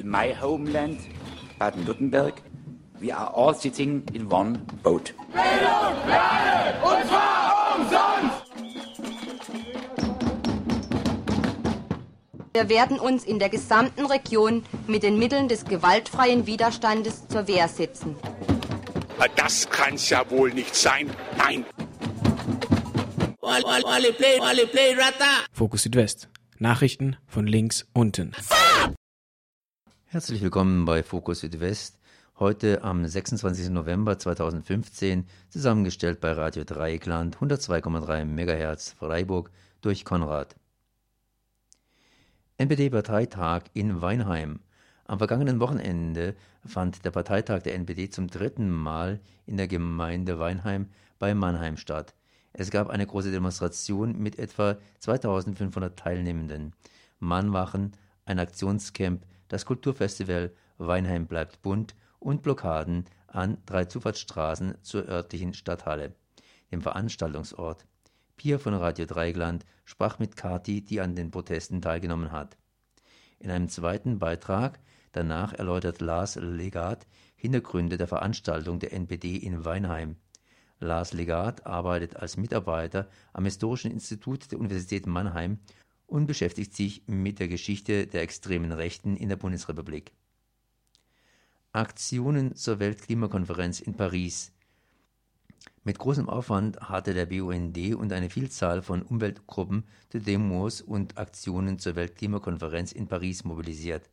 in my homeland, Baden-Württemberg, we are all sitting in one boat. Bildung für alle, und zwar umsonst! Wir werden uns in der gesamten Region mit den Mitteln des gewaltfreien Widerstandes zur Wehr setzen. Das kann's ja wohl nicht sein. Nein! Fokus Südwest. Nachrichten von links unten. Herzlich willkommen bei Fokus Südwest. Heute am 26. November 2015, zusammengestellt bei Radio Dreyeckland, 102,3 MHz Freiburg durch Konrad. NPD-Parteitag in Weinheim. Am vergangenen Wochenende fand der Parteitag der NPD zum dritten Mal in der Gemeinde Weinheim bei Mannheim statt. Es gab eine große Demonstration mit etwa 2500 Teilnehmenden. Mahnwachen, ein Aktionscamp, das Kulturfestival Weinheim bleibt bunt und Blockaden an 3 Zufahrtsstraßen zur örtlichen Stadthalle, dem Veranstaltungsort. Pia von Radio Dreyeckland sprach mit Kathi, die an den Protesten teilgenommen hat. In einem zweiten Beitrag danach erläutert Lars Legat Hintergründe der Veranstaltung der NPD in Weinheim. Lars Legat arbeitet als Mitarbeiter am Historischen Institut der Universität Mannheim und beschäftigt sich mit der Geschichte der extremen Rechten in der Bundesrepublik. Aktionen zur Weltklimakonferenz in Paris. Mit großem Aufwand hatte der BUND und eine Vielzahl von Umweltgruppen zu Demos und Aktionen zur Weltklimakonferenz in Paris mobilisiert.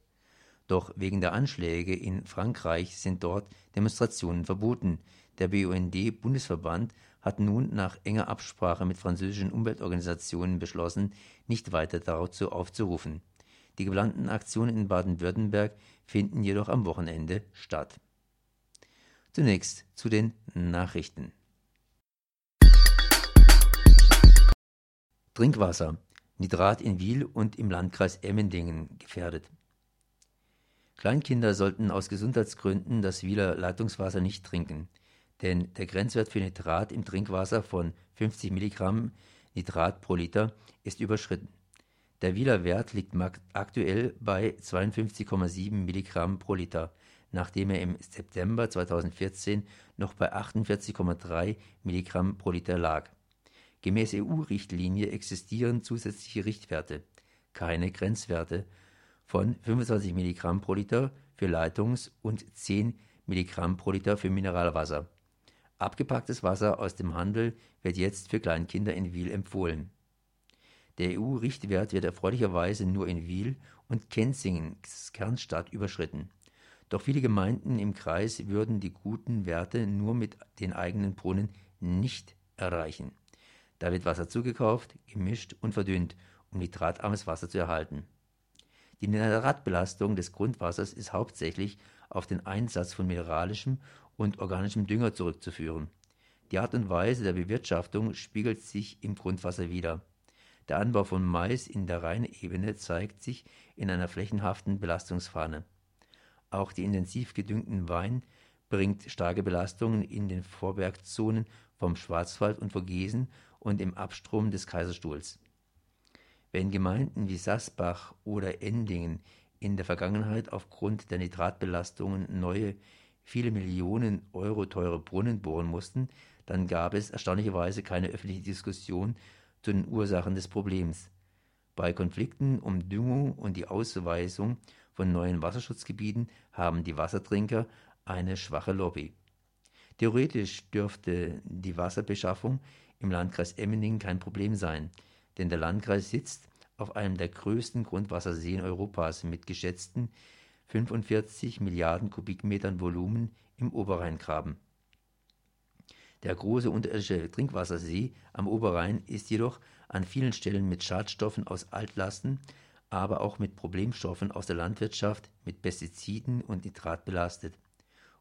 Doch wegen der Anschläge in Frankreich sind dort Demonstrationen verboten. Der BUND-Bundesverband hat nun nach enger Absprache mit französischen Umweltorganisationen beschlossen, nicht weiter dazu aufzurufen. Die geplanten Aktionen in Baden-Württemberg finden jedoch am Wochenende statt. Zunächst zu den Nachrichten. Trinkwasser. Nitrat in Wyhl und im Landkreis Emmendingen gefährdet. Kleinkinder sollten aus Gesundheitsgründen das Wyhler Leitungswasser nicht trinken, denn der Grenzwert für Nitrat im Trinkwasser von 50 Milligramm Nitrat pro Liter ist überschritten. Der Wyhler Wert liegt aktuell bei 52,7 Milligramm pro Liter, nachdem er im September 2014 noch bei 48,3 Milligramm pro Liter lag. Gemäß EU-Richtlinie existieren zusätzliche Richtwerte, keine Grenzwerte, von 25 Milligramm pro Liter für Leitungs- und 10 Milligramm pro Liter für Mineralwasser. Abgepacktes Wasser aus dem Handel wird jetzt für Kleinkinder in Wyhl empfohlen. Der EU-Richtwert wird erfreulicherweise nur in Wyhl und Kenzingens Kernstadt überschritten. Doch viele Gemeinden im Kreis würden die guten Werte nur mit den eigenen Brunnen nicht erreichen. Da wird Wasser zugekauft, gemischt und verdünnt, um nitratarmes Wasser zu erhalten. Die Nitratbelastung des Grundwassers ist hauptsächlich auf den Einsatz von mineralischem und organischem Dünger zurückzuführen. Die Art und Weise der Bewirtschaftung spiegelt sich im Grundwasser wider. Der Anbau von Mais in der Rheinebene zeigt sich in einer flächenhaften Belastungsfahne. Auch die intensiv gedüngten Wein bringt starke Belastungen in den Vorbergzonen vom Schwarzwald und Vogesen und im Abstrom des Kaiserstuhls. Wenn Gemeinden wie Sasbach oder Endingen in der Vergangenheit aufgrund der Nitratbelastungen neue, viele Millionen Euro teure Brunnen bohren mussten, dann gab es erstaunlicherweise keine öffentliche Diskussion zu den Ursachen des Problems. Bei Konflikten um Düngung und die Ausweisung von neuen Wasserschutzgebieten haben die Wassertrinker eine schwache Lobby. Theoretisch dürfte die Wasserbeschaffung im Landkreis Emmendingen kein Problem sein, denn der Landkreis sitzt auf einem der größten Grundwasserseen Europas mit geschätzten 45 Milliarden Kubikmetern Volumen im Oberrheingraben. Der große unterirdische Trinkwassersee am Oberrhein ist jedoch an vielen Stellen mit Schadstoffen aus Altlasten, aber auch mit Problemstoffen aus der Landwirtschaft, mit Pestiziden und Nitrat belastet.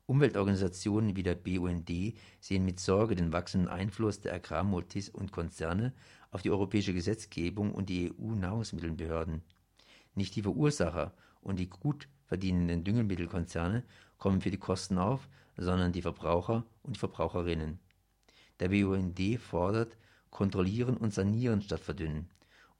Umweltorganisationen wie der BUND sehen mit Sorge den wachsenden Einfluss der Agrarmultis und Konzerne auf die europäische Gesetzgebung und die EU-Nahrungsmittelbehörden. Nicht die Verursacher und die gut verdienenden Düngemittelkonzerne kommen für die Kosten auf, sondern die Verbraucher und die Verbraucherinnen. Der BUND fordert Kontrollieren und Sanieren statt Verdünnen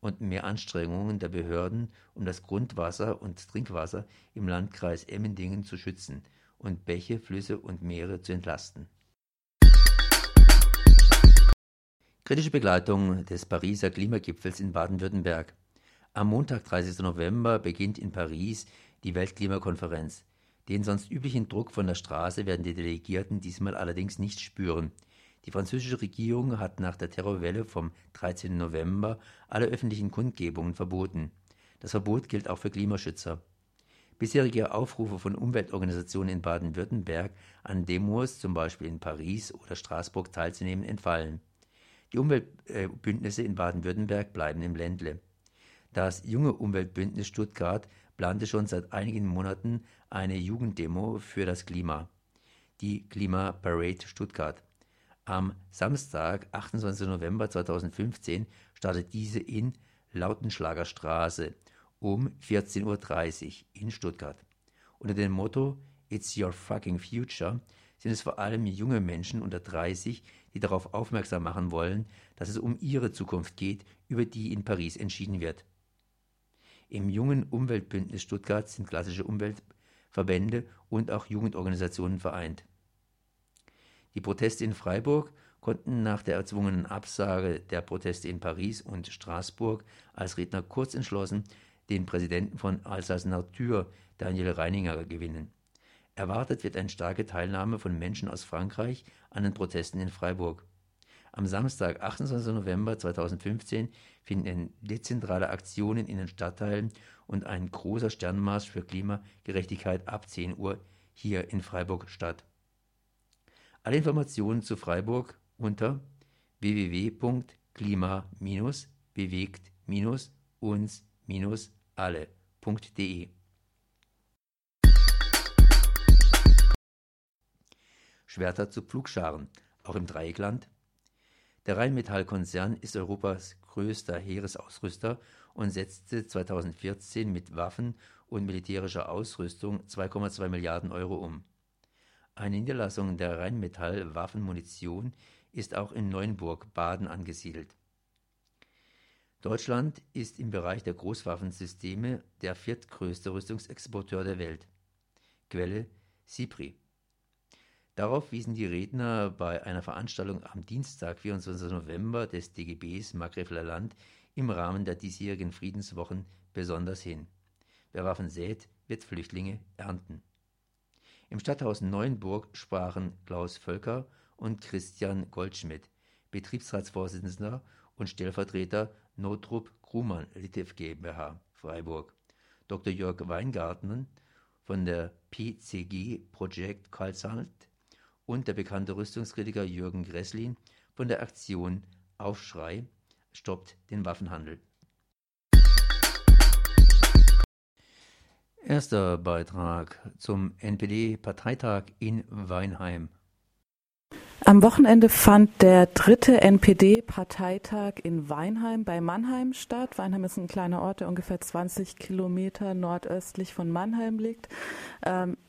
und mehr Anstrengungen der Behörden, um das Grundwasser und Trinkwasser im Landkreis Emmendingen zu schützen und Bäche, Flüsse und Meere zu entlasten. Kritische Begleitung des Pariser Klimagipfels in Baden-Württemberg. Am Montag, 30. November, beginnt in Paris die Weltklimakonferenz. Den sonst üblichen Druck von der Straße werden die Delegierten diesmal allerdings nicht spüren. Die französische Regierung hat nach der Terrorwelle vom 13. November alle öffentlichen Kundgebungen verboten. Das Verbot gilt auch für Klimaschützer. Bisherige Aufrufe von Umweltorganisationen in Baden-Württemberg, an Demos, zum Beispiel in Paris oder Straßburg, teilzunehmen, entfallen. Die Umweltbündnisse in Baden-Württemberg bleiben im Ländle. Das Junge Umweltbündnis Stuttgart plante schon seit einigen Monaten eine Jugenddemo für das Klima, die Klima Parade Stuttgart. Am Samstag, 28. November 2015, startet diese in Lautenschlager Straße um 14.30 Uhr in Stuttgart. Unter dem Motto "It's your fucking future" sind es vor allem junge Menschen unter 30, die darauf aufmerksam machen wollen, dass es um ihre Zukunft geht, über die in Paris entschieden wird. Im Jungen Umweltbündnis Stuttgart sind klassische Umweltverbände und auch Jugendorganisationen vereint. Die Proteste in Freiburg konnten nach der erzwungenen Absage der Proteste in Paris und Straßburg als Redner kurz entschlossen den Präsidenten von Alsace Nature, Daniel Reininger, gewinnen. Erwartet wird eine starke Teilnahme von Menschen aus Frankreich an den Protesten in Freiburg. Am Samstag, 28. November 2015, finden dezentrale Aktionen in den Stadtteilen und ein großer Sternmarsch für Klimagerechtigkeit ab 10 Uhr hier in Freiburg statt. Alle Informationen zu Freiburg unter www.klima-bewegt-uns-alle.de. Schwerter zu Pflugscharen, auch im Dreieckland. Der Rheinmetall-Konzern ist Europas größter Heeresausrüster und setzte 2014 mit Waffen und militärischer Ausrüstung 2,2 Milliarden Euro um. Eine Niederlassung der Rheinmetall Waffenmunition ist auch in Neuenburg, Baden, angesiedelt. Deutschland ist im Bereich der Großwaffensysteme der viertgrößte Rüstungsexporteur der Welt. Quelle: SIPRI. Darauf wiesen die Redner bei einer Veranstaltung am Dienstag, 24. November, des DGBs Markgräfler Land im Rahmen der diesjährigen Friedenswochen besonders hin. Wer Waffen sät, wird Flüchtlinge ernten. Im Stadthaus Neuenburg sprachen Klaus Völker und Christian Goldschmidt, Betriebsratsvorsitzender und Stellvertreter Notrup Krumann Litiv GmbH Freiburg, Dr. Jörg Weingartner von der PCG Projekt Karlsruhe und der bekannte Rüstungskritiker Jürgen Gresslin von der Aktion Aufschrei stoppt den Waffenhandel. Erster Beitrag zum NPD-Parteitag in Weinheim. Am Wochenende fand der 3. NPD-Parteitag in Weinheim bei Mannheim statt. Weinheim ist ein kleiner Ort, der ungefähr 20 Kilometer nordöstlich von Mannheim liegt.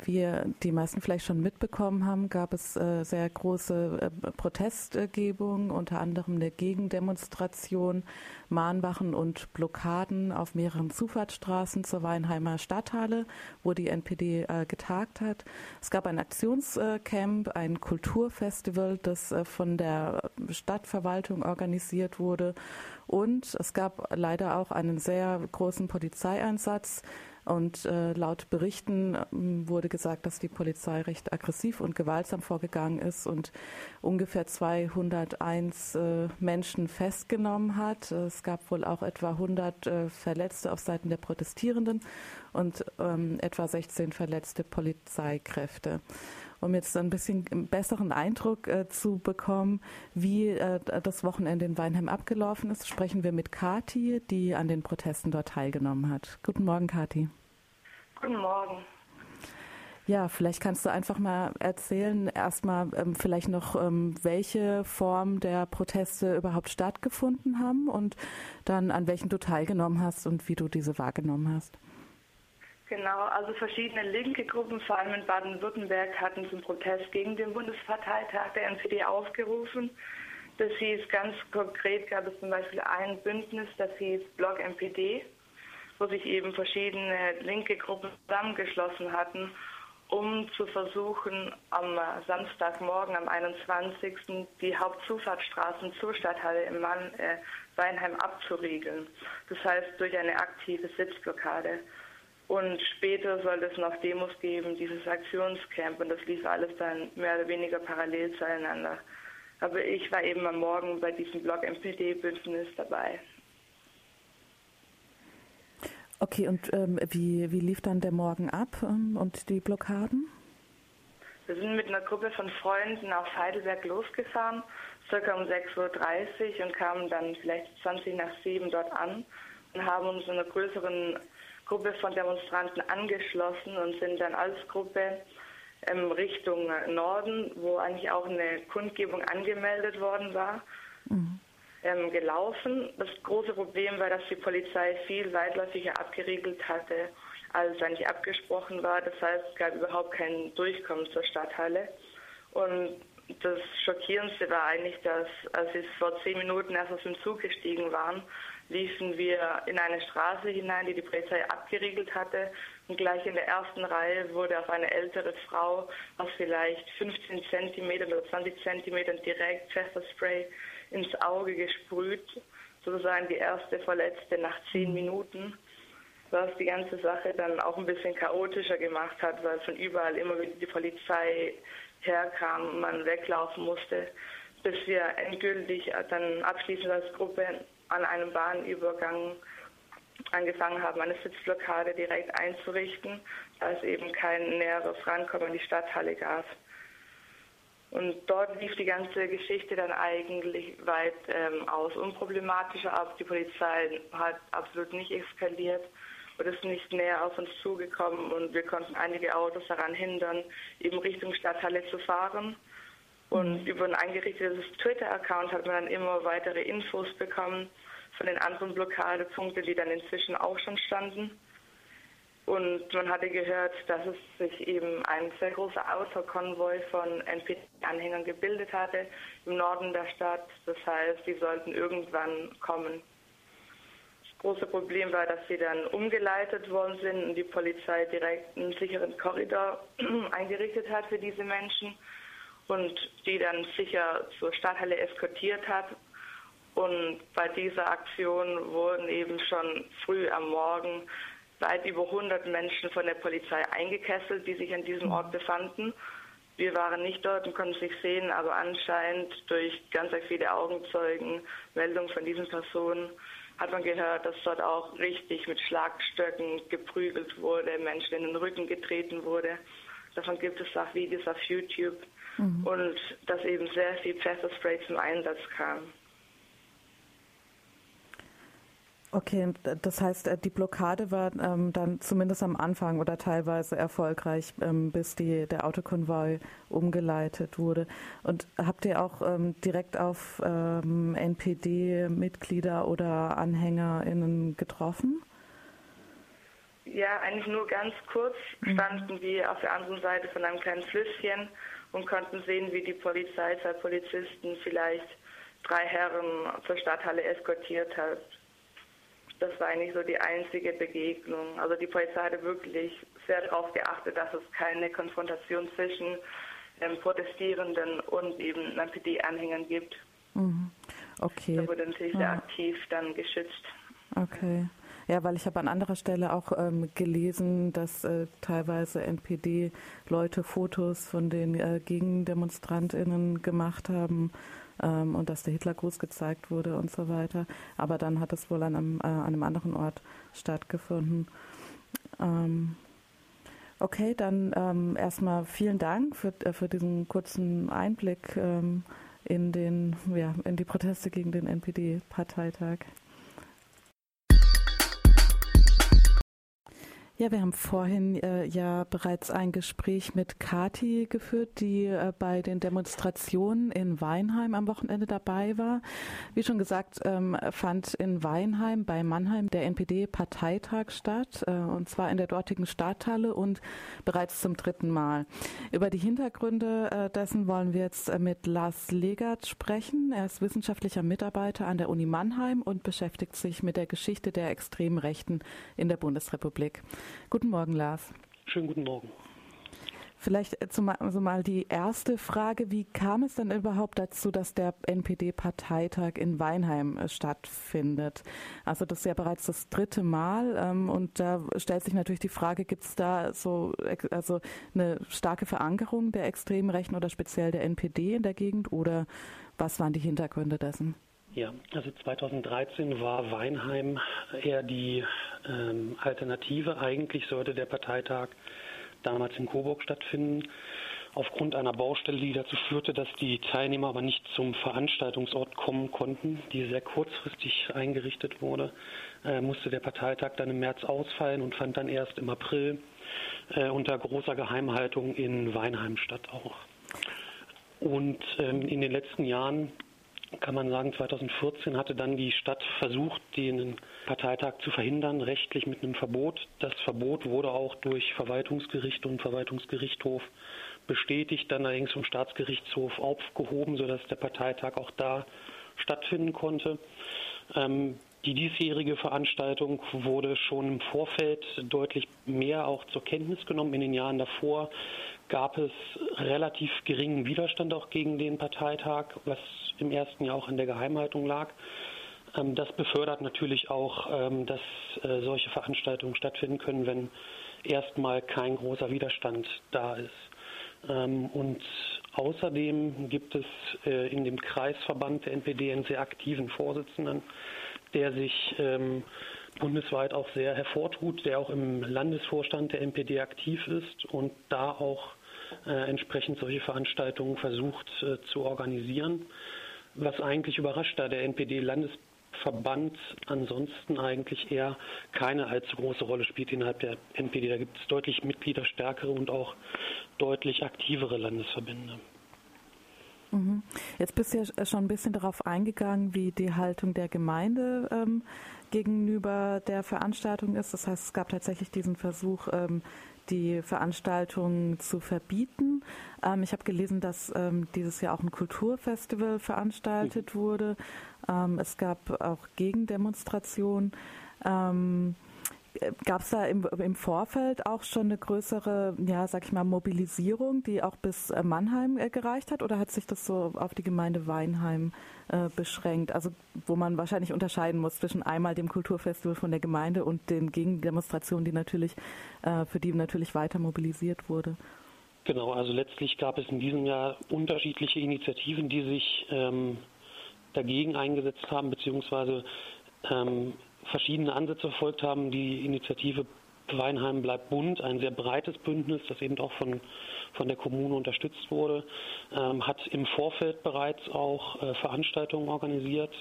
Wie die meisten vielleicht schon mitbekommen haben, gab es sehr große Protestgebungen, unter anderem eine Gegendemonstration, Mahnwachen und Blockaden auf mehreren Zufahrtsstraßen zur Weinheimer Stadthalle, wo die NPD getagt hat. Es gab ein Aktionscamp, ein Kulturfestival, das von der Stadtverwaltung organisiert wurde. Und es gab leider auch einen sehr großen Polizeieinsatz. Und laut Berichten wurde gesagt, dass die Polizei recht aggressiv und gewaltsam vorgegangen ist und ungefähr 201 Menschen festgenommen hat. Es gab wohl auch etwa 100 Verletzte auf Seiten der Protestierenden und etwa 16 verletzte Polizeikräfte. Um jetzt ein bisschen besseren Eindruck zu bekommen, wie das Wochenende in Weinheim abgelaufen ist, sprechen wir mit Kathi, die an den Protesten dort teilgenommen hat. Guten Morgen, Kathi. Guten Morgen. Ja, vielleicht kannst du einfach mal erzählen, erstmal vielleicht noch, welche Form der Proteste überhaupt stattgefunden haben und dann an welchen du teilgenommen hast und wie du diese wahrgenommen hast. Genau, also verschiedene linke Gruppen, vor allem in Baden-Württemberg, hatten zum Protest gegen den Bundesparteitag der NPD aufgerufen. Das hieß ganz konkret, gab es zum Beispiel ein Bündnis, das hieß Block NPD, wo sich eben verschiedene linke Gruppen zusammengeschlossen hatten, um zu versuchen, am Samstagmorgen, am 21. die Hauptzufahrtsstraßen zur Stadthalle im Weinheim abzuriegeln. Das heißt durch eine aktive Sitzblockade. Und später soll es noch Demos geben, dieses Aktionscamp, und das lief alles dann mehr oder weniger parallel zueinander. Aber ich war eben am Morgen bei diesem Block NPD-Bündnis dabei. Okay, und wie lief dann der Morgen ab und die Blockaden? Wir sind mit einer Gruppe von Freunden auf Heidelberg losgefahren, circa um 6.30 Uhr, und kamen dann vielleicht 20 nach 7 dort an und haben uns einer größeren Gruppe von Demonstranten angeschlossen und sind dann als Gruppe Richtung Norden, wo eigentlich auch eine Kundgebung angemeldet worden war, gelaufen. Das große Problem war, dass die Polizei viel weitläufiger abgeriegelt hatte, als eigentlich abgesprochen war. Das heißt, es gab überhaupt kein Durchkommen zur Stadthalle. Und das Schockierendste war eigentlich, dass, als wir vor 10 Minuten erst aus dem Zug gestiegen waren, liefen wir in eine Straße hinein, die die Polizei abgeriegelt hatte. Und gleich in der ersten Reihe wurde auf eine ältere Frau aus vielleicht 15 Zentimetern oder 20 Zentimetern direkt Pfefferspray ins Auge gesprüht. Sozusagen die erste Verletzte nach 10 Minuten. Was die ganze Sache dann auch ein bisschen chaotischer gemacht hat, weil von überall immer wieder die Polizei herkam und man weglaufen musste, bis wir endgültig dann abschließend als Gruppe an einem Bahnübergang angefangen haben, eine Sitzblockade direkt einzurichten, da es eben kein näheres Rankommen in die Stadthalle gab. Und dort lief die ganze Geschichte dann eigentlich weit aus unproblematischer ab. Die Polizei hat absolut nicht eskaliert und ist nicht näher auf uns zugekommen, und wir konnten einige Autos daran hindern, eben Richtung Stadthalle zu fahren. Und über ein eingerichtetes Twitter-Account hat man dann immer weitere Infos bekommen von den anderen Blockadepunkten, die dann inzwischen auch schon standen. Und man hatte gehört, dass es sich eben ein sehr großer Autokonvoi von NPD-Anhängern gebildet hatte im Norden der Stadt. Das heißt, die sollten irgendwann kommen. Das große Problem war, dass sie dann umgeleitet worden sind und die Polizei direkt einen sicheren Korridor eingerichtet hat für diese Menschen und die dann sicher zur Stadthalle eskortiert hat. Und bei dieser Aktion wurden eben schon früh am Morgen weit über 100 Menschen von der Polizei eingekesselt, die sich an diesem Ort befanden. Wir waren nicht dort und konnten es nicht sehen, aber anscheinend durch ganz viele Augenzeugen, Meldungen von diesen Personen, hat man gehört, dass dort auch richtig mit Schlagstöcken geprügelt wurde, Menschen in den Rücken getreten wurde. Davon gibt es auch Videos auf YouTube. Und dass eben sehr viel Pfefferspray zum Einsatz kam. Okay, das heißt, die Blockade war dann zumindest am Anfang oder teilweise erfolgreich, bis der Autokonvoi umgeleitet wurde. Und habt ihr auch direkt auf NPD-Mitglieder oder AnhängerInnen getroffen? Ja, eigentlich nur ganz kurz standen wir auf der anderen Seite von einem kleinen Flüsschen und konnten sehen, wie die Polizei, 2 Polizisten, vielleicht 3 Herren zur Stadthalle eskortiert hat. Das war eigentlich so die einzige Begegnung. Also die Polizei hatte wirklich sehr darauf geachtet, dass es keine Konfrontation zwischen Protestierenden und eben NPD-Anhängern gibt. Okay. Da wurde natürlich sehr aktiv dann geschützt. Okay. Ja, weil ich habe an anderer Stelle auch gelesen, dass teilweise NPD-Leute Fotos von den GegendemonstrantInnen gemacht haben und dass der Hitlergruß gezeigt wurde und so weiter. Aber dann hat es wohl an einem anderen Ort stattgefunden. Okay, dann erstmal vielen Dank für diesen kurzen Einblick in die Proteste gegen den NPD-Parteitag. Ja, wir haben vorhin ja bereits ein Gespräch mit Kathi geführt, die bei den Demonstrationen in Weinheim am Wochenende dabei war. Wie schon gesagt, fand in Weinheim bei Mannheim der NPD-Parteitag statt, und zwar in der dortigen Stadthalle und bereits zum 3. Mal. Über die Hintergründe dessen wollen wir jetzt mit Lars Legat sprechen. Er ist wissenschaftlicher Mitarbeiter an der Uni Mannheim und beschäftigt sich mit der Geschichte der extremen Rechten in der Bundesrepublik. Guten Morgen, Lars. Schönen guten Morgen. Vielleicht zumal die erste Frage, wie kam es denn überhaupt dazu, dass der NPD-Parteitag in Weinheim stattfindet? Also das ist ja bereits das 3. Mal, und da stellt sich natürlich die Frage, gibt es da also eine starke Verankerung der extremen Rechten oder speziell der NPD in der Gegend, oder was waren die Hintergründe dessen? Ja, also 2013 war Weinheim eher die Alternative. Eigentlich sollte der Parteitag damals in Coburg stattfinden. Aufgrund einer Baustelle, die dazu führte, dass die Teilnehmer aber nicht zum Veranstaltungsort kommen konnten, die sehr kurzfristig eingerichtet wurde, musste der Parteitag dann im März ausfallen und fand dann erst im April unter großer Geheimhaltung in Weinheim statt auch. Und in den letzten Jahren, kann man sagen, 2014 hatte dann die Stadt versucht, den Parteitag zu verhindern, rechtlich mit einem Verbot. Das Verbot wurde auch durch Verwaltungsgericht und Verwaltungsgerichtshof bestätigt, dann allerdings vom Staatsgerichtshof aufgehoben, sodass der Parteitag auch da stattfinden konnte. Die diesjährige Veranstaltung wurde schon im Vorfeld deutlich mehr auch zur Kenntnis genommen. In den Jahren davor gab es relativ geringen Widerstand auch gegen den Parteitag, was im ersten Jahr auch an der Geheimhaltung lag. Das befördert natürlich auch, dass solche Veranstaltungen stattfinden können, wenn erstmal kein großer Widerstand da ist. Und außerdem gibt es in dem Kreisverband der NPD einen sehr aktiven Vorsitzenden, der sich bundesweit auch sehr hervortut, der auch im Landesvorstand der NPD aktiv ist und da auch entsprechend solche Veranstaltungen versucht zu organisieren. Was eigentlich überrascht, da der NPD-Landesverband ansonsten eigentlich eher keine allzu große Rolle spielt innerhalb der NPD. Da gibt es deutlich mitgliederstärkere und auch deutlich aktivere Landesverbände. Jetzt bist du ja schon ein bisschen darauf eingegangen, wie die Haltung der Gemeinde gegenüber der Veranstaltung ist. Das heißt, es gab tatsächlich diesen Versuch, die Veranstaltung zu verbieten. Ich habe gelesen, dass dieses Jahr auch ein Kulturfestival veranstaltet wurde. Es gab auch Gegendemonstrationen. Gab es da im Vorfeld auch schon eine größere, ja, sag ich mal, Mobilisierung, die auch bis Mannheim gereicht hat, oder hat sich das so auf die Gemeinde Weinheim beschränkt? Also wo man wahrscheinlich unterscheiden muss zwischen einmal dem Kulturfestival von der Gemeinde und den Gegendemonstrationen, die natürlich für die weiter mobilisiert wurde. Genau, also letztlich gab es in diesem Jahr unterschiedliche Initiativen, die sich dagegen eingesetzt haben, beziehungsweise verschiedene Ansätze verfolgt haben. Die Initiative Weinheim bleibt bunt, ein sehr breites Bündnis, das eben auch von der Kommune unterstützt wurde, hat im Vorfeld bereits auch Veranstaltungen organisiert,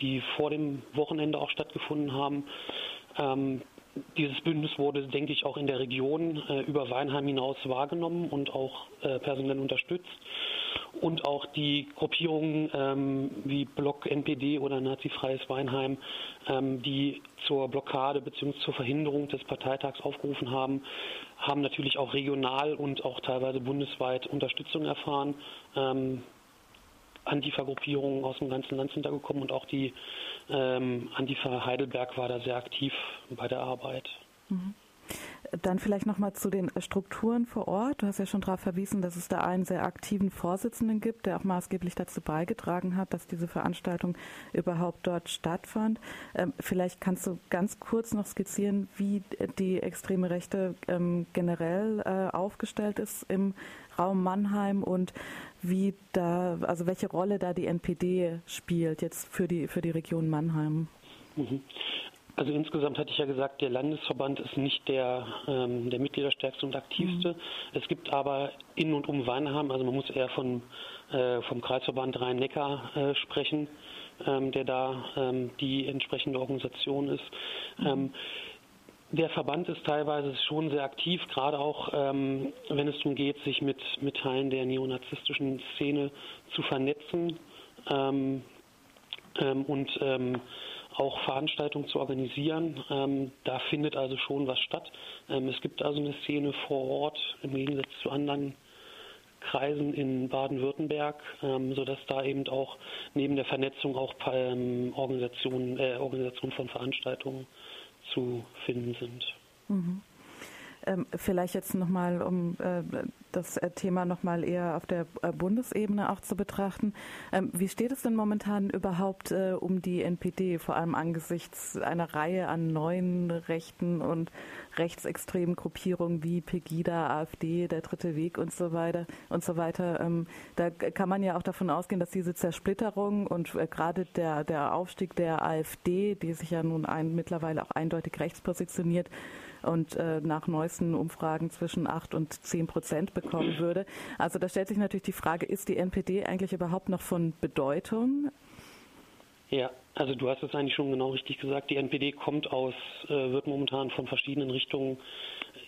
die vor dem Wochenende auch stattgefunden haben. Dieses Bündnis wurde, denke ich, auch in der Region über Weinheim hinaus wahrgenommen und auch personell unterstützt. Und auch die Gruppierungen wie Block NPD oder Nazifreies Weinheim, die zur Blockade bzw. zur Verhinderung des Parteitags aufgerufen haben, haben natürlich auch regional und auch teilweise bundesweit Unterstützung erfahren. Antifa-Gruppierungen aus dem ganzen Land sind da gekommen und auch die Antifa Heidelberg war da sehr aktiv bei der Arbeit. Mhm. Dann vielleicht nochmal zu den Strukturen vor Ort. Du hast ja schon darauf verwiesen, dass es da einen sehr aktiven Vorsitzenden gibt, der auch maßgeblich dazu beigetragen hat, dass diese Veranstaltung überhaupt dort stattfand. Vielleicht kannst du ganz kurz noch skizzieren, wie die extreme Rechte generell aufgestellt ist im Raum Mannheim und wie da, also welche Rolle da die NPD spielt jetzt für die Region Mannheim. Mhm. Also insgesamt hatte ich ja gesagt, der Landesverband ist nicht der mitgliederstärkste und aktivste. Es gibt aber in und um Weinheim, also man muss eher vom Kreisverband Rhein-Neckar sprechen, der da die entsprechende Organisation ist. Der Verband ist teilweise schon sehr aktiv, gerade auch, wenn es darum geht, sich mit Teilen der neonazistischen Szene zu vernetzen und auch Veranstaltungen zu organisieren. Da findet also schon was statt. Es gibt also eine Szene vor Ort im Gegensatz zu anderen Kreisen in Baden-Württemberg, sodass da eben auch neben der Vernetzung auch Organisation von Veranstaltungen zu finden sind. Mhm. Vielleicht jetzt nochmal, um das Thema nochmal eher auf der Bundesebene auch zu betrachten. Wie steht es denn momentan überhaupt um die NPD, vor allem angesichts einer Reihe an neuen rechten und rechtsextremen Gruppierungen wie Pegida, AfD, der Dritte Weg und so weiter und so weiter? Da kann man ja auch davon ausgehen, dass diese Zersplitterung und gerade der Aufstieg der AfD, die sich ja nun mittlerweile auch eindeutig rechts positioniert und nach neuesten Umfragen zwischen 8% und 10% bekommen würde. Also da stellt sich natürlich die Frage, ist die NPD eigentlich überhaupt noch von Bedeutung? Ja, also du hast es eigentlich schon genau richtig gesagt. Die NPD wird momentan von verschiedenen Richtungen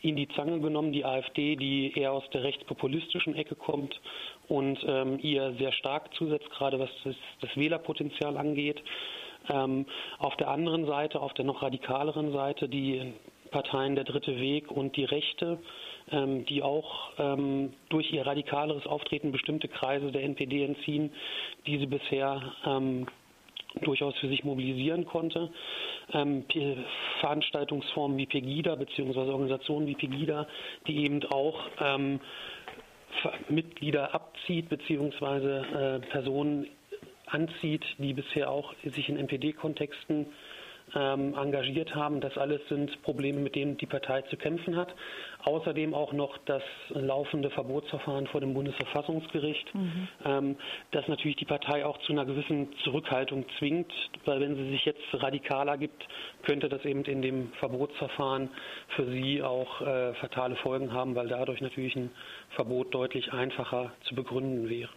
in die Zange genommen. Die AfD, die eher aus der rechtspopulistischen Ecke kommt und ihr sehr stark zusetzt, gerade was das Wählerpotenzial angeht. Auf der anderen Seite, auf der noch radikaleren Seite, die Parteien der Dritte Weg und die Rechte, die auch durch ihr radikaleres Auftreten bestimmte Kreise der NPD entziehen, die sie bisher durchaus für sich mobilisieren konnte. Veranstaltungsformen wie Pegida beziehungsweise Organisationen wie Pegida, die eben auch Mitglieder abzieht beziehungsweise Personen anzieht, die bisher auch sich in NPD-Kontexten engagiert haben. Das alles sind Probleme, mit denen die Partei zu kämpfen hat. Außerdem auch noch das laufende Verbotsverfahren vor dem Bundesverfassungsgericht, das natürlich die Partei auch zu einer gewissen Zurückhaltung zwingt, weil wenn sie sich jetzt radikaler gibt, könnte das eben in dem Verbotsverfahren für sie auch fatale Folgen haben, weil dadurch natürlich ein Verbot deutlich einfacher zu begründen wäre.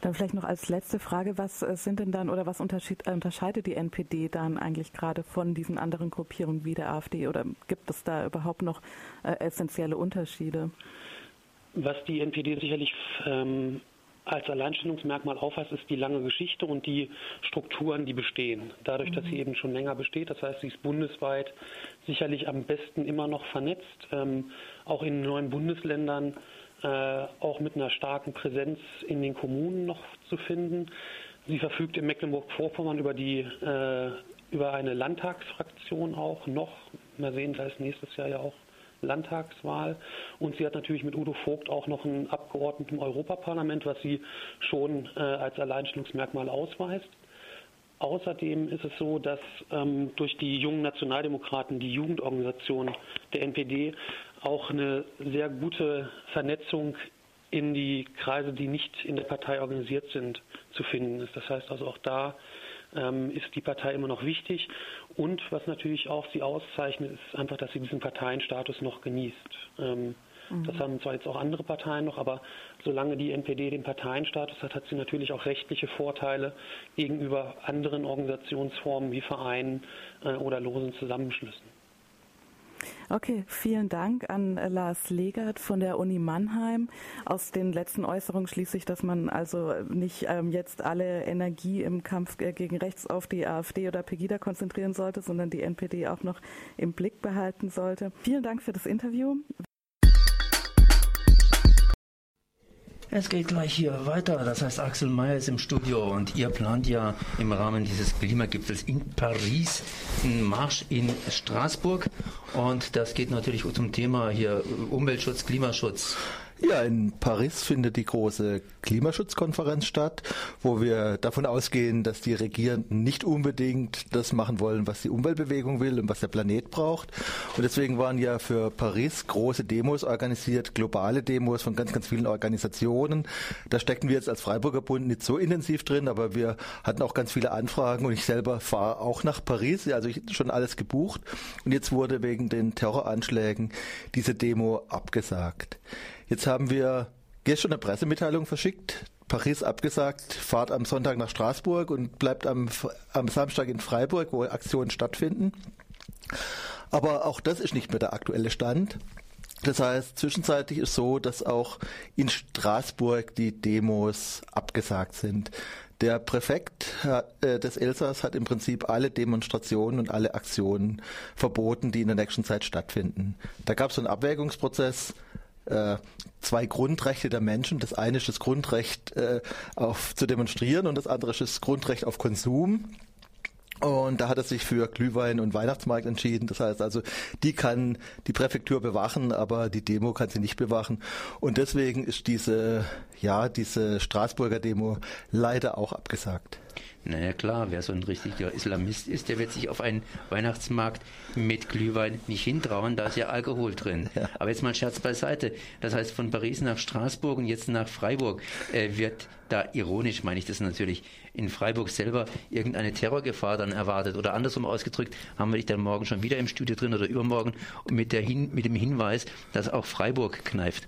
Dann vielleicht noch als letzte Frage, was sind denn dann oder was unterscheidet die NPD dann eigentlich gerade von diesen anderen Gruppierungen wie der AfD oder gibt es da überhaupt noch essentielle Unterschiede? Was die NPD sicherlich als Alleinstellungsmerkmal auffasst, ist die lange Geschichte und die Strukturen, die bestehen. Dadurch, dass sie eben schon länger besteht, das heißt, sie ist bundesweit sicherlich am besten immer noch vernetzt, auch in neuen Bundesländern auch mit einer starken Präsenz in den Kommunen noch zu finden. Sie verfügt in Mecklenburg-Vorpommern über eine Landtagsfraktion auch noch. Mal sehen, da ist nächstes Jahr ja auch Landtagswahl. Und sie hat natürlich mit Udo Vogt auch noch einen Abgeordneten im Europaparlament, was sie schon als Alleinstellungsmerkmal ausweist. Außerdem ist es so, dass durch die jungen Nationaldemokraten, die Jugendorganisation der NPD, auch eine sehr gute Vernetzung in die Kreise, die nicht in der Partei organisiert sind, zu finden ist. Das heißt also, auch da ist die Partei immer noch wichtig. Und was natürlich auch sie auszeichnet, ist einfach, dass sie diesen Parteienstatus noch genießt. Das haben zwar jetzt auch andere Parteien noch, aber solange die NPD den Parteienstatus hat, hat sie natürlich auch rechtliche Vorteile gegenüber anderen Organisationsformen wie Vereinen oder losen Zusammenschlüssen. Okay, vielen Dank an Lars Legat von der Uni Mannheim. Aus den letzten Äußerungen schließe ich, dass man also nicht jetzt alle Energie im Kampf gegen rechts auf die AfD oder Pegida konzentrieren sollte, sondern die NPD auch noch im Blick behalten sollte. Vielen Dank für das Interview. Es geht gleich hier weiter, das heißt Axel Mayer ist im Studio und ihr plant ja im Rahmen dieses Klimagipfels in Paris einen Marsch in Straßburg und das geht natürlich zum Thema hier Umweltschutz, Klimaschutz. Ja, in Paris findet die große Klimaschutzkonferenz statt, wo wir davon ausgehen, dass die Regierenden nicht unbedingt das machen wollen, was die Umweltbewegung will und was der Planet braucht. Und deswegen waren ja für Paris große Demos organisiert, globale Demos von ganz, ganz vielen Organisationen. Da stecken wir jetzt als Freiburger Bund nicht so intensiv drin, aber wir hatten auch ganz viele Anfragen und ich selber fahre auch nach Paris, also ich habe schon alles gebucht. Und jetzt wurde wegen den Terroranschlägen diese Demo abgesagt. Jetzt haben wir gestern eine Pressemitteilung verschickt, Paris abgesagt, fahrt am Sonntag nach Straßburg und bleibt am Samstag in Freiburg, wo Aktionen stattfinden. Aber auch das ist nicht mehr der aktuelle Stand. Das heißt, zwischenzeitlich ist so, dass auch in Straßburg die Demos abgesagt sind. Der Präfekt des Elsass hat im Prinzip alle Demonstrationen und alle Aktionen verboten, die in der nächsten Zeit stattfinden. Da gab es so einen Abwägungsprozess, zwei Grundrechte der Menschen. Das eine ist das Grundrecht zu demonstrieren und das andere ist das Grundrecht auf Konsum. Und da hat er sich für Glühwein und Weihnachtsmarkt entschieden. Das heißt also, die kann die Präfektur bewachen, aber die Demo kann sie nicht bewachen. Und deswegen ist diese Straßburger Demo leider auch abgesagt. Naja klar, wer so ein richtiger Islamist ist, der wird sich auf einen Weihnachtsmarkt mit Glühwein nicht hintrauen, da ist ja Alkohol drin. Ja. Aber jetzt mal Scherz beiseite, das heißt von Paris nach Straßburg und jetzt nach Freiburg wird da, ironisch meine ich das natürlich, in Freiburg selber irgendeine Terrorgefahr dann erwartet oder andersrum ausgedrückt, haben wir dich dann morgen schon wieder im Studio drin oder übermorgen mit dem Hinweis, dass auch Freiburg kneift.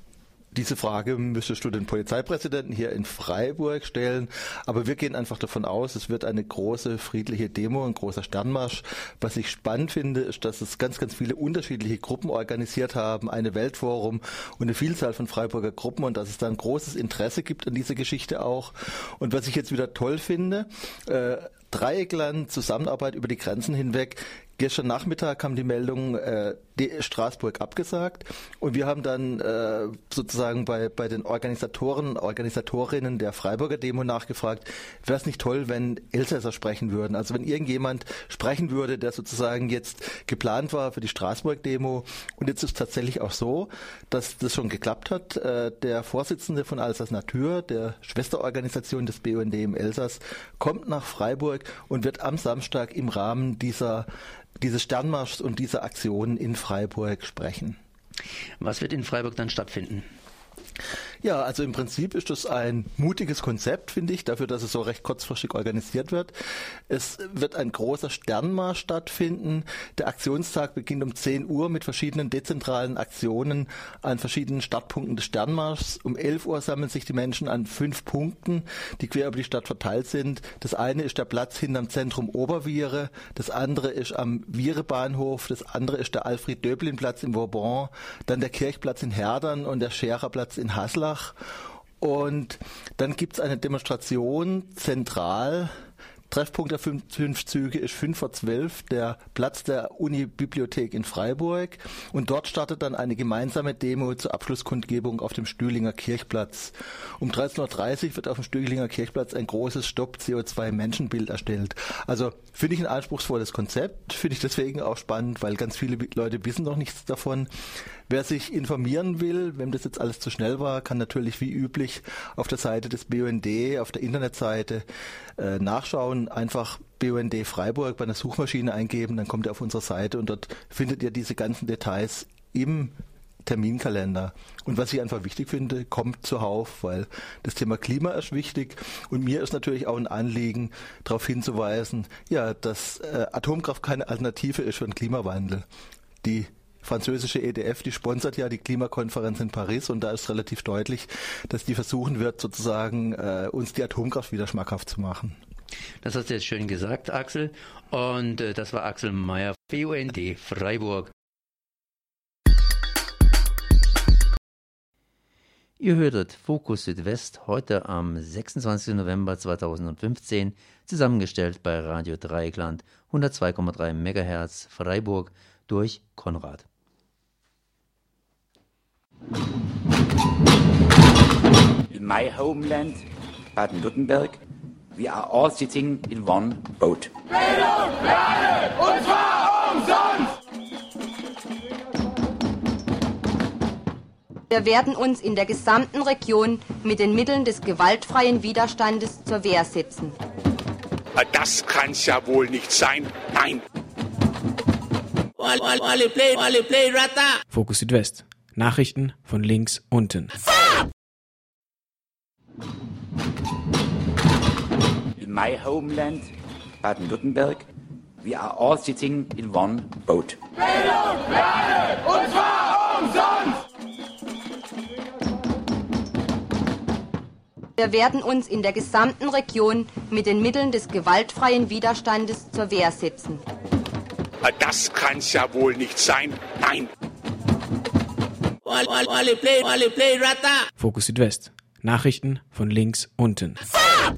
Diese Frage müsstest du den Polizeipräsidenten hier in Freiburg stellen, aber wir gehen einfach davon aus, es wird eine große friedliche Demo, ein großer Sternmarsch. Was ich spannend finde, ist, dass es ganz, ganz viele unterschiedliche Gruppen organisiert haben, eine Weltforum und eine Vielzahl von Freiburger Gruppen und dass es da ein großes Interesse gibt an dieser Geschichte auch. Und was ich jetzt wieder toll finde, Dreyeckland, Zusammenarbeit über die Grenzen hinweg. Gestern Nachmittag kam die Meldung, die Straßburg abgesagt und wir haben dann sozusagen bei den Organisatoren und Organisatorinnen der Freiburger Demo nachgefragt, wäre es nicht toll, wenn Elsässer sprechen würden, also wenn irgendjemand sprechen würde, der sozusagen jetzt geplant war für die Straßburg Demo und jetzt ist es tatsächlich auch so, dass das schon geklappt hat. Der Vorsitzende von Alsace Nature, der Schwesterorganisation des BUND im Elsass, kommt nach Freiburg und wird am Samstag im Rahmen dieses Sternmarschs und dieser Aktionen in Freiburg sprechen. Was wird in Freiburg dann stattfinden? Ja, also im Prinzip ist das ein mutiges Konzept, finde ich, dafür, dass es so recht kurzfristig organisiert wird. Es wird ein großer Sternmarsch stattfinden. Der Aktionstag beginnt um 10 Uhr mit verschiedenen dezentralen Aktionen an verschiedenen Startpunkten des Sternmarschs. Um 11 Uhr sammeln sich die Menschen an 5 Punkten, die quer über die Stadt verteilt sind. Das eine ist der Platz hinterm Zentrum Oberviere, das andere ist am Viere-Bahnhof, das andere ist der Alfred-Döblin-Platz in Vauban, dann der Kirchplatz in Herdern und der Schererplatz in Haslach. Und dann gibt es eine Demonstration zentral. Treffpunkt der 5 Züge ist 5:12 der Platz der Uni-Bibliothek in Freiburg. Und dort startet dann eine gemeinsame Demo zur Abschlusskundgebung auf dem Stühlinger Kirchplatz. Um 13:30 Uhr wird auf dem Stühlinger Kirchplatz ein großes Stopp-CO2-Menschenbild erstellt. Also finde ich ein anspruchsvolles Konzept, finde ich deswegen auch spannend, weil ganz viele Leute wissen noch nichts davon. Wer sich informieren will, wem das jetzt alles zu schnell war, kann natürlich wie üblich auf der Seite des BUND, auf der Internetseite nachschauen. Einfach BUND Freiburg bei einer Suchmaschine eingeben, dann kommt ihr auf unsere Seite und dort findet ihr diese ganzen Details im Terminkalender. Und was ich einfach wichtig finde, kommt zuhauf, weil das Thema Klima ist wichtig und mir ist natürlich auch ein Anliegen, darauf hinzuweisen, ja, dass Atomkraft keine Alternative ist für den Klimawandel. Die französische EDF, die sponsert ja die Klimakonferenz in Paris und da ist relativ deutlich, dass die versuchen wird, sozusagen uns die Atomkraft wieder schmackhaft zu machen. Das hast du jetzt schön gesagt, Axel. Und das war Axel Mayer, BUND Freiburg. Ihr hörtet Fokus Südwest heute am 26. November 2015, zusammengestellt bei Radio Dreyeckland 102,3 MHz Freiburg durch Konrad. In my homeland, Baden-Württemberg, we are all sitting in one boat. Bildung, Lade, und zwar umsonst! Wir werden uns in der gesamten Region mit den Mitteln des gewaltfreien Widerstandes zur Wehr setzen. Das kann's ja wohl nicht sein. Nein! Fokus Südwest. Nachrichten von links unten. My homeland, Baden-Württemberg, we are all sitting in one boat. Bildung, Lade, und zwar umsonst! Wir werden uns in der gesamten Region mit den Mitteln des gewaltfreien Widerstandes zur Wehr setzen. Das kann's ja wohl nicht sein. Nein. Fokus Südwest. Nachrichten von links unten.